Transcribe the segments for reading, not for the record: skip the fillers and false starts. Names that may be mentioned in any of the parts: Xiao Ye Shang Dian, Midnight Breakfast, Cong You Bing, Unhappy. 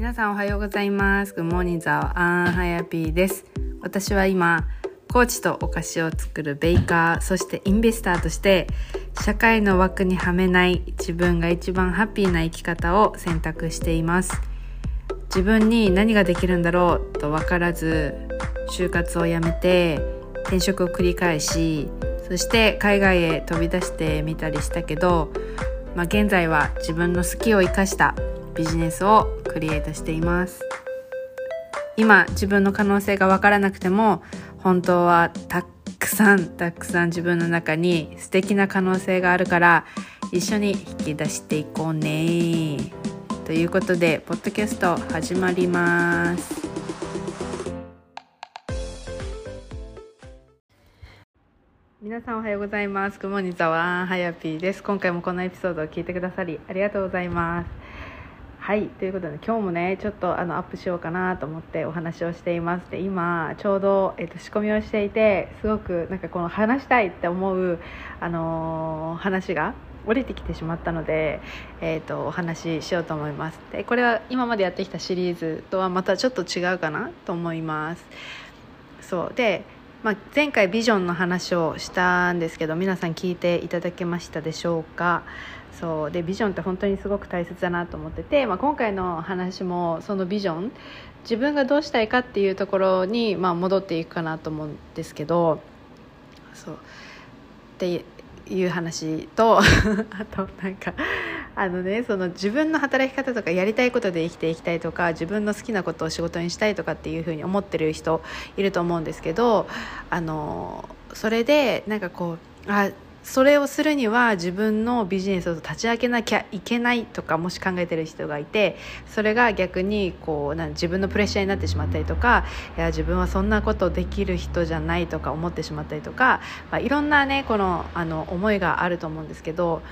皆さんおはようございます。 Good morning, the Unhappy です。私は今コーチとお菓子を作るベイカー、そしてインベスターとして社会の枠にはめない自分が一番ハッピーな生き方を選択しています。自分に何ができるんだろうと分からず、就活を辞めて転職を繰り返し、そして海外へ飛び出してみたりしたけど、現在は自分の好きを生かしたビジネスをクリエイトしています。今自分の可能性が分からなくても、本当はたくさん自分の中に素敵な可能性があるから、一緒に引き出していこうね。ということでポッドキャスト始まります。皆さんおはようございます。Good morning, the Unhappy です。今回もこのエピソードを聞いてくださりありがとうございます。はい、ということで今日もねちょっとアップしようかなと思ってお話をしています。で、今ちょうど、仕込みをしていて、すごくこの話したいって思う、話が降りてきてしまったので、お話ししようと思います。で、これは今までやってきたシリーズとはまたちょっと違うかなと思います。そうで、前回ビジョンの話をしたんですけど、皆さん聞いていただけましたでしょうか。そうで、ビジョンって本当にすごく大切だなと思ってて、今回の話もそのビジョン、自分がどうしたいかっていうところに、戻っていくかなと思うんですけど、そうっていう話とあとその自分の働き方とか、やりたいことで生きていきたいとか、自分の好きなことを仕事にしたいとかっていうふうに思ってる人いると思うんですけど、それでそれをするには自分のビジネスを立ち上げなきゃいけないとか、もし考えてる人がいて、それが逆に自分のプレッシャーになってしまったりとか、いや自分はそんなことできる人じゃないとか思ってしまったりとか、いろんなね思いがあると思うんですけど、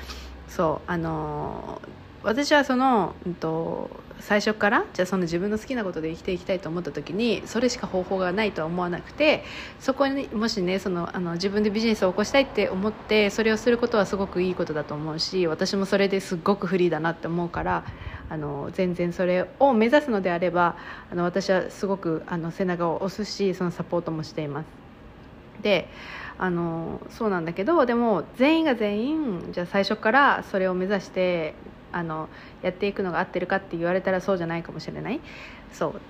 そう私は最初からじゃあその自分の好きなことで生きていきたいと思った時に、それしか方法がないとは思わなくて、そこにもしね自分でビジネスを起こしたいって思って、それをすることはすごくいいことだと思うし、私もそれですごくフリーだなって思うから、全然それを目指すのであれば、私はすごく背中を押すし、そのサポートもしています。でそうなんだけど、でも全員が全員じゃあ最初からそれを目指してやっていくのが合ってるかって言われたら、そうじゃないかもしれない。そう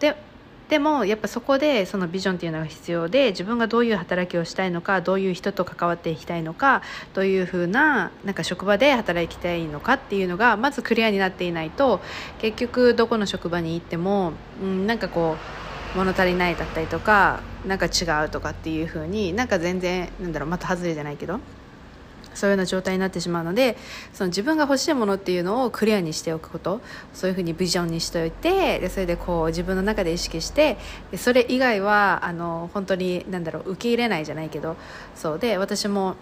でもやっぱそこでそのビジョンっていうのが必要で、自分がどういう働きをしたいのか、どういう人と関わっていきたいのか、どういうふうな職場で働きたいのかっていうのがまずクリアになっていないと、結局どこの職場に行っても、物足りないだったりとか、違うとかっていう風に全然また外れじゃないけど、そういうような状態になってしまうので、その自分が欲しいものっていうのをクリアにしておくこと、そういう風にビジョンにしておいて、でそれで自分の中で意識して、でそれ以外は本当に受け入れないじゃないけど、そうで私も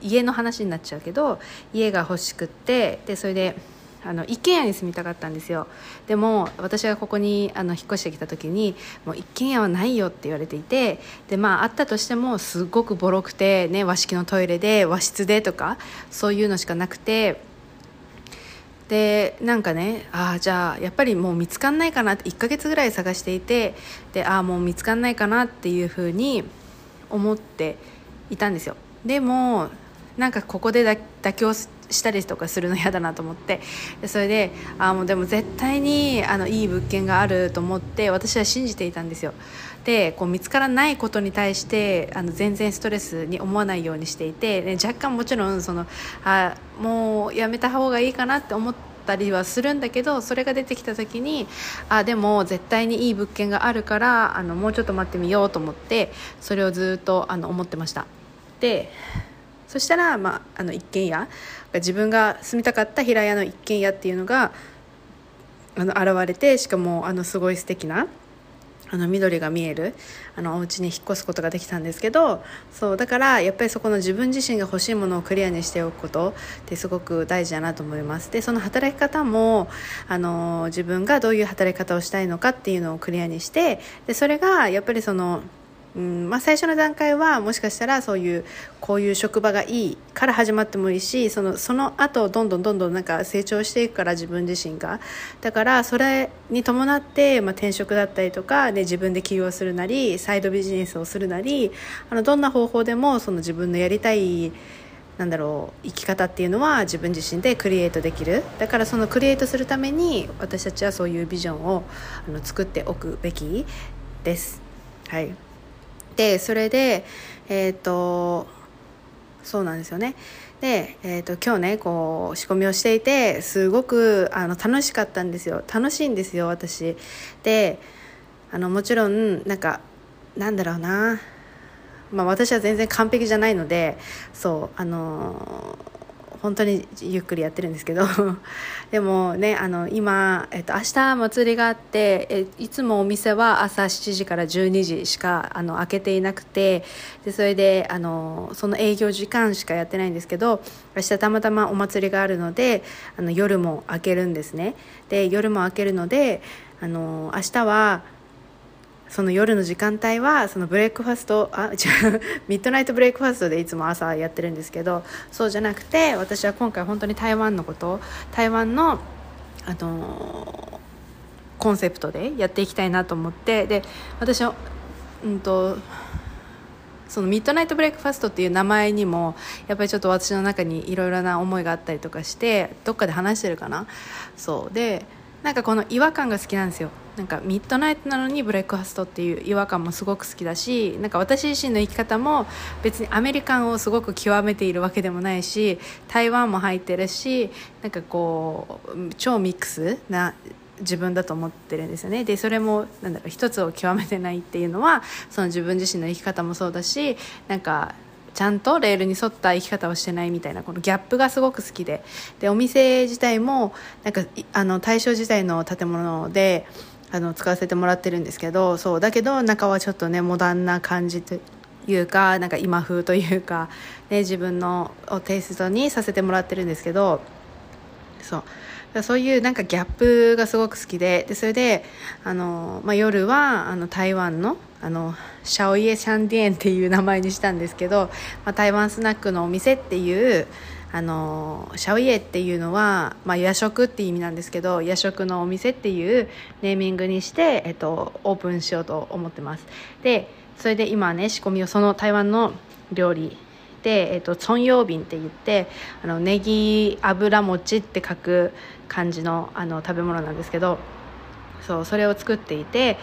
家の話になっちゃうけど、家が欲しくって、でそれで一軒家に住みたかったんですよ。でも私がここに引っ越してきた時に、もう一軒家はないよって言われていて、であったとしてもすごくボロくて、和式のトイレで和室でとか、そういうのしかなくて、でじゃあやっぱりもう見つかんないかなって1ヶ月ぐらい探していて、でもう見つかんないかなっていうふうに思っていたんですよ。でもここで妥協したりとかするの嫌だなと思って、それでもうでも絶対にいい物件があると思って私は信じていたんですよ。で見つからないことに対して全然ストレスに思わないようにしていて、ね、若干もちろんもうやめた方がいいかなって思ったりはするんだけど、それが出てきた時にでも絶対にいい物件があるからもうちょっと待ってみようと思って、それをずっと思ってました。でそしたら、一軒家、自分が住みたかった平屋の一軒家っていうのが現れて、しかもすごい素敵な緑が見えるお家に引っ越すことができたんですけど、そうだからやっぱりそこの自分自身が欲しいものをクリアにしておくことってすごく大事だなと思います。でその働き方も自分がどういう働き方をしたいのかっていうのをクリアにして、でそれがやっぱり最初の段階はもしかしたらそういうこういう職場がいいから始まってもいいし、その後どんどんなんか成長していくから、自分自身が。だからそれに伴って、転職だったりとか、ね、自分で起業するなりサイドビジネスをするなり、どんな方法でもその自分のやりたい生き方っていうのは自分自身でクリエイトできる。だからそのクリエイトするために私たちはそういうビジョンを作っておくべきです。はい。でそれでそうなんですよね。で、今日ねこう仕込みをしていてすごく楽しかったんですよ。楽しいんですよ私。でもちろん私は全然完璧じゃないので、本当にゆっくりやってるんですけどでもね今、明日祭りがあっていつもお店は朝7時から12時しか開けていなくて、でそれでその営業時間しかやってないんですけど、明日たまたまお祭りがあるので夜も開けるんですね。で夜も開けるので明日はその夜の時間帯はそのブレックファストミッドナイトブレックファストでいつも朝やってるんですけど、そうじゃなくて私は今回本当に台湾の、コンセプトでやっていきたいなと思って、で私はそのミッドナイトブレックファストっていう名前にもやっぱりちょっと私の中にいろいろな思いがあったりとかして、どっかで話してるかな。そうでこの違和感が好きなんですよ。ミッドナイトなのにブレックファストっていう違和感もすごく好きだし、私自身の生き方も別にアメリカンをすごく極めているわけでもないし、台湾も入ってるし、超ミックスな自分だと思ってるんですよね。でそれも一つを極めてないっていうのはその自分自身の生き方もそうだし、ちゃんとレールに沿った生き方をしてないみたいな、このギャップがすごく好きで、お店自体も大正時代の建物で使わせてもらってるんですけど、そうだけど中はちょっとねモダンな感じというか、今風というか、ね、自分のテイストにさせてもらってるんですけど、そういうギャップがすごく好きで、それで夜は台湾のシャオイエシャンディエンっていう名前にしたんですけど、台湾スナックのお店っていうシャオイエっていうのは、夜食っていう意味なんですけど、夜食のお店っていうネーミングにして、オープンしようと思ってます。でそれで今ね仕込みをその台湾の料理で、葱油餅って言ってネギ油餅って書く感じの、食べ物なんですけど、それを作っていて、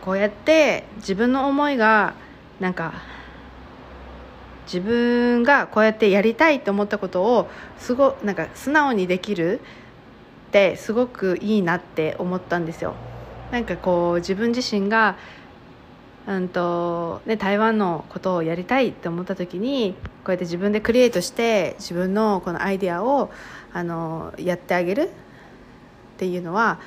こうやって自分の思いが自分がこうやってやりたいと思ったことを素直にできるってすごくいいなって思ったんですよ。自分自身が台湾のことをやりたいって思った時にこうやって自分でクリエイトして自分のこのアイデアをやってあげるっていうのは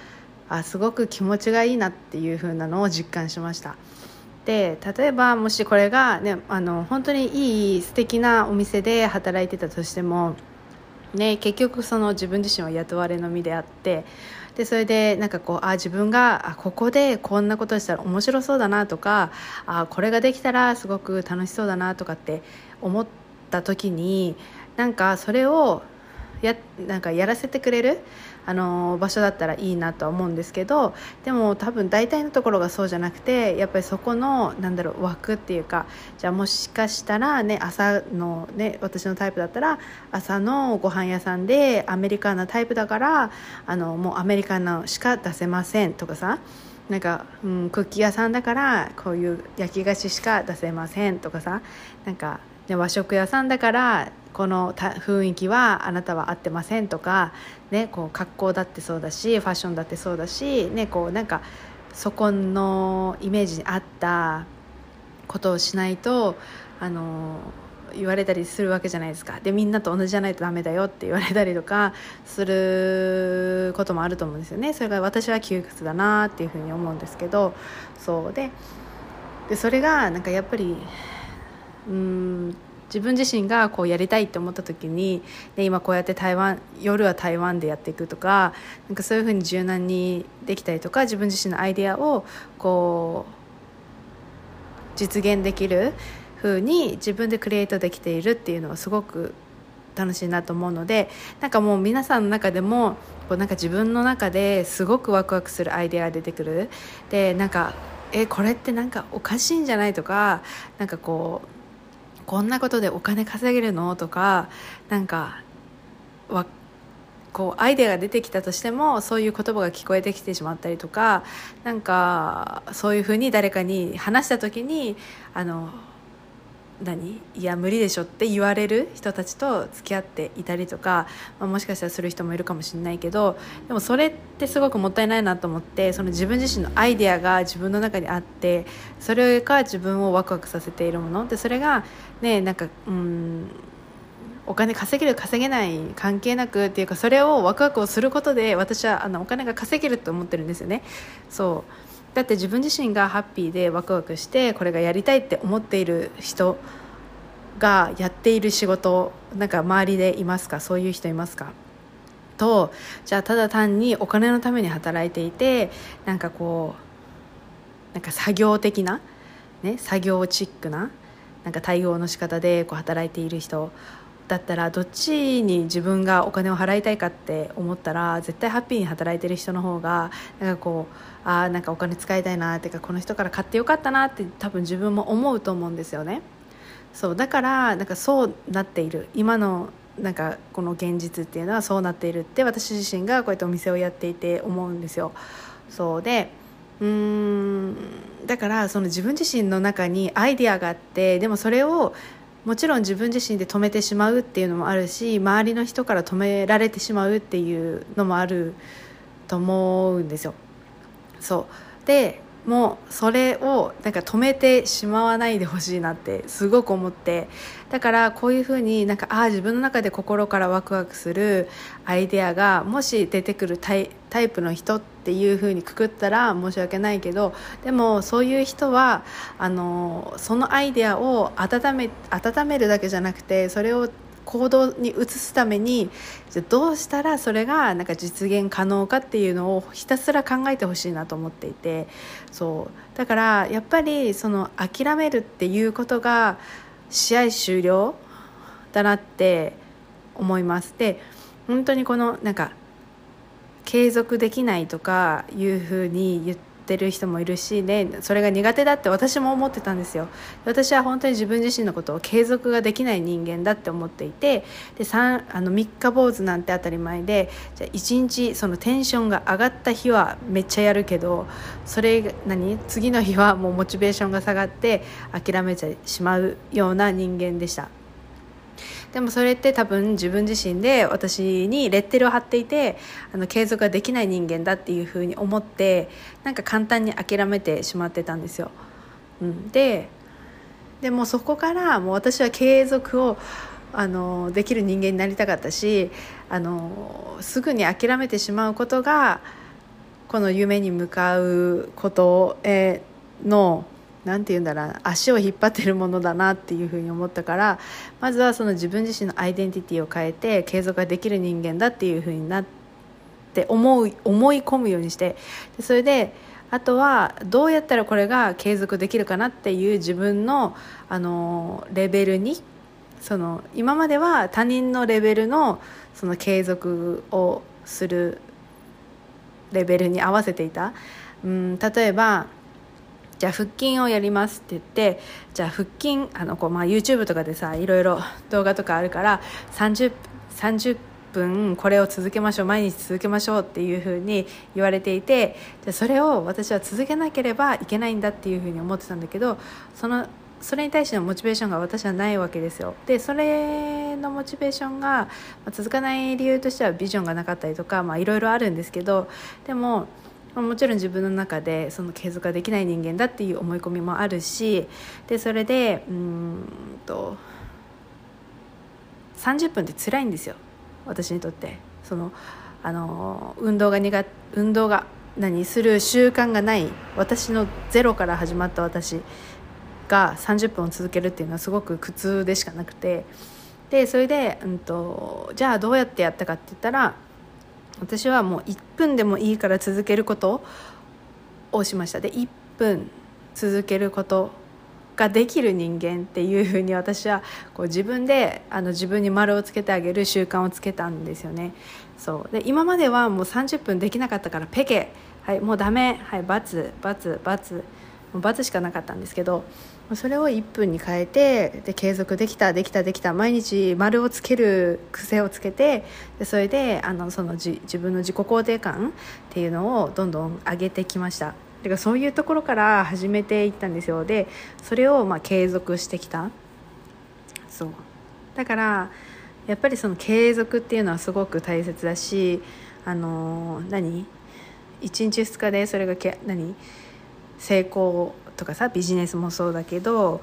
すごく気持ちがいいなっていう風なのを実感しました。で例えばもしこれが、ね、本当にいい素敵なお店で働いてたとしても、ね、結局自分自身は雇われの身であって、でそれで自分がここでこんなことしたら面白そうだなとか、これができたらすごく楽しそうだなとかって思った時にそれをやらせてくれる場所だったらいいなとは思うんですけど、でも多分大体のところがそうじゃなくて、やっぱりそこの枠っていうか、じゃあもしかしたらね朝のね私のタイプだったら朝のご飯屋さんでアメリカンなタイプだからもうアメリカンなのしか出せませんとかさ、クッキー屋さんだからこういう焼き菓子しか出せませんとかさ、和食屋さんだからこの雰囲気はあなたは合ってませんとか、ね、格好だってそうだしファッションだってそうだし、ね、そこのイメージに合ったことをしないと言われたりするわけじゃないですか。でみんなと同じじゃないとダメだよって言われたりとかすることもあると思うんですよね。それが私は窮屈だなっていうふうに思うんですけど、それがやっぱり自分自身がやりたいって思った時に、ね、今こうやって夜は台湾でやっていくとか、そういう風に柔軟にできたりとか、自分自身のアイデアを実現できる風に自分でクリエイトできているっていうのはすごく楽しいなと思うので、なんかもう皆さんの中でもこうなんか自分の中ですごくワクワクするアイデアが出てくる。でなんかこれってなんかおかしいんじゃないとか、なんかこうこんなことでお金稼げるのとか、なんかこうアイデアが出てきたとしてもそういう言葉が聞こえてきてしまったりとか、なんかそういうふうに誰かに話した時にいや無理でしょって言われる人たちと付き合っていたりとか、もしかしたらする人もいるかもしれないけど、でもそれってすごくもったいないなと思って、その自分自身のアイデアが自分の中にあって、それが自分をワクワクさせているもので、それがね、なんかお金稼げる稼げない関係なくっていうか、それをワクワクをすることで私はお金が稼げると思ってるんですよね。そうだって自分自身がハッピーでワクワクしてこれがやりたいって思っている人がやっている仕事、なんか周りでいますか？そういう人いますか？と、じゃあただ単にお金のために働いていて、なんかこうなんか作業的な、ね、作業チックな、なんか対応の仕方でこう働いている人だったら、どっちに自分がお金を払いたいかって思ったら、絶対ハッピーに働いてる人の方がなんかこうなんかお金使いたいなっていうか、この人から買ってよかったなって多分自分も思うと思うんですよね。そうだからなんかそうなっている、今のなんかこの現実っていうのはそうなっているって私自身がこうやってお店をやっていて思うんですよ。そうでだからその自分自身の中にアイデアがあって、でもそれをもちろん自分自身で止めてしまうっていうのもあるし、周りの人から止められてしまうっていうのもあると思うんですよ。そうでもうそれをなんか止めてしまわないでほしいなってすごく思って、だからこういうふうになんか自分の中で心からワクワクするアイデアがもし出てくるタイプの人っていうふうにくくったら申し訳ないけど、でもそういう人はそのアイデアを温めるだけじゃなくて、それを行動に移すためにじゃどうしたらそれがなんか実現可能かっていうのをひたすら考えてほしいなと思っていて、そうだからやっぱりその諦めるっていうことが試合終了だなって思います。で本当にこのなんか継続できないとかいうふうに言ってる人もいるし、ね、それが苦手だって私も思ってたんですよ。私は本当に自分自身のことを継続ができない人間だって思っていて、で3日坊主なんて当たり前で、じゃあ1日そのテンションが上がった日はめっちゃやるけど、それ次の日はもうモチベーションが下がって諦めてしまうような人間でした。でもそれって多分自分自身で私にレッテルを貼っていて、継続ができない人間だっていうふうに思って、なんか簡単に諦めてしまってたんですよ。でもそこからもう私は継続をできる人間になりたかったし、すぐに諦めてしまうことがこの夢に向かうことへの足を引っ張っているものだなっていうふうに思ったから、まずはその自分自身のアイデンティティを変えて継続ができる人間だっていうふうになって思い込むようにして、それであとはどうやったらこれが継続できるかなっていう自分の、レベルに、その今までは他人のレベルの、その継続をするレベルに合わせていた。例えばじゃあ腹筋をやりますって言って、じゃあ腹筋YouTube とかでさ、いろいろ動画とかあるから 30分これを続けましょう、毎日続けましょうっていう風に言われていて、じゃあそれを私は続けなければいけないんだっていう風に思ってたんだけど、それに対してのモチベーションが私はないわけですよ。でそれのモチベーションが続かない理由としてはビジョンがなかったりとか、いろいろあるんですけど、でももちろん自分の中でその継続ができない人間だっていう思い込みもあるし、でそれで30分って辛いんですよ、私にとって。運動がする習慣がない私のゼロから始まった私が30分を続けるっていうのはすごく苦痛でしかなくて、でそれで、じゃあどうやってやったかって言ったら、私はもう1分でもいいから続けることをしました。で1分続けることができる人間っていうふうに私はこう自分で自分に丸をつけてあげる習慣をつけたんですよね。そうで今まではもう30分できなかったからペケ、はい、もうダメ、はい、×××もう×しかなかったんですけど、それを1分に変えて、で継続できた毎日丸をつける癖をつけて、でそれで自分の自己肯定感っていうのをどんどん上げてきました。てかそういうところから始めていったんですよ。でそれを継続してきた。そうだからやっぱりその継続っていうのはすごく大切だし、1日2日でそれが成功とかさ、ビジネスもそうだけど、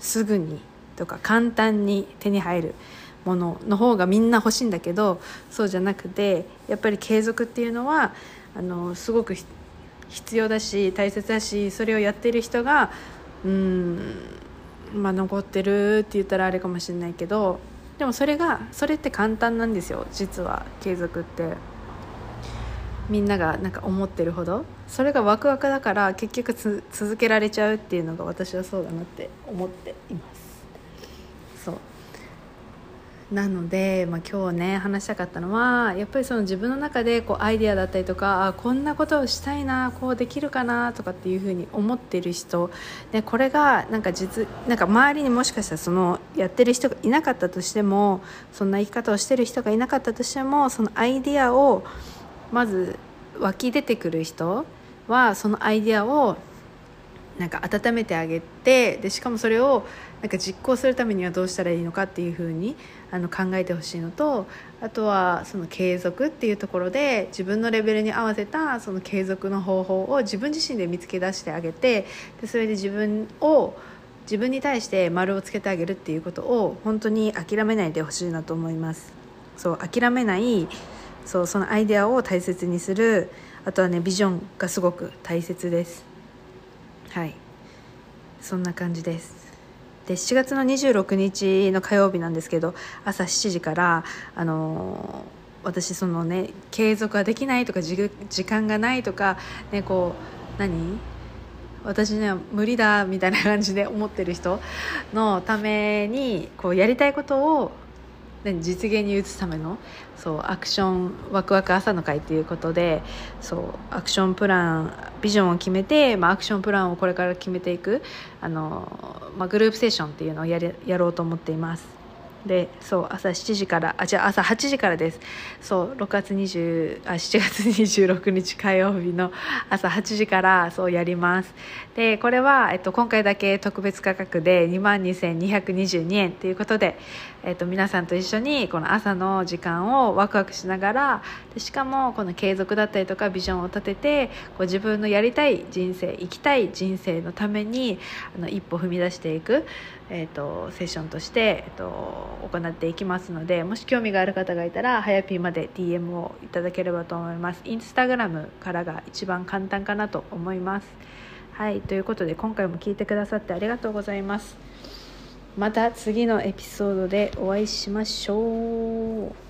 すぐにとか簡単に手に入るものの方がみんな欲しいんだけど、そうじゃなくてやっぱり継続っていうのはすごく必要だし大切だし、それをやってる人が残ってるって言ったらあれかもしれないけど、でもそれって簡単なんですよ、実は継続って。みんなが思ってるほどそれがワクワクだから、結局続けられちゃうっていうのが私はそうだなって思っています。そうなので、今日ね話したかったのは、やっぱりその自分の中でアイデアだったりとか、こんなことをしたいな、こうできるかなとかっていうふうに思ってる人、ね、これが周りにもしかしたらそのやってる人がいなかったとしても、そんな生き方をしてる人がいなかったとしても、そのアイデアをまず湧き出てくる人はそのアイデアを温めてあげて、でしかもそれを実行するためにはどうしたらいいのかっていう風に考えてほしいのと、あとはその継続っていうところで自分のレベルに合わせたその継続の方法を自分自身で見つけ出してあげて、でそれで自分に対して丸をつけてあげるっていうことを本当に諦めないでほしいなと思います。そう諦めない、そのアイデアを大切にする。あとはビジョンがすごく大切です。はい、そんな感じです。で7月の26日の火曜日なんですけど、朝7時から私継続はできないとか時間がないとか、私には無理だみたいな感じで思ってる人のために、やりたいことを実現に移すためのアクションワクワク朝の会ということで、アクションプラン、ビジョンを決めて、アクションプランをこれから決めていくグループセッションっていうのをやろうと思っています。で朝7時から朝8時からです。7月26日火曜日の朝8時からやります。でこれは、今回だけ特別価格で 22,222 円ということで、皆さんと一緒にこの朝の時間をワクワクしながら、でしかもこの継続だったりとかビジョンを立てて、自分のやりたい人生、生きたい人生のために一歩踏み出していく、セッションとして、行っていきますので、もし興味がある方がいたらはやぴーまで DM をいただければと思います。インスタグラムからが一番簡単かなと思います。はい、ということで今回も聞いてくださってありがとうございます。また次のエピソードでお会いしましょう。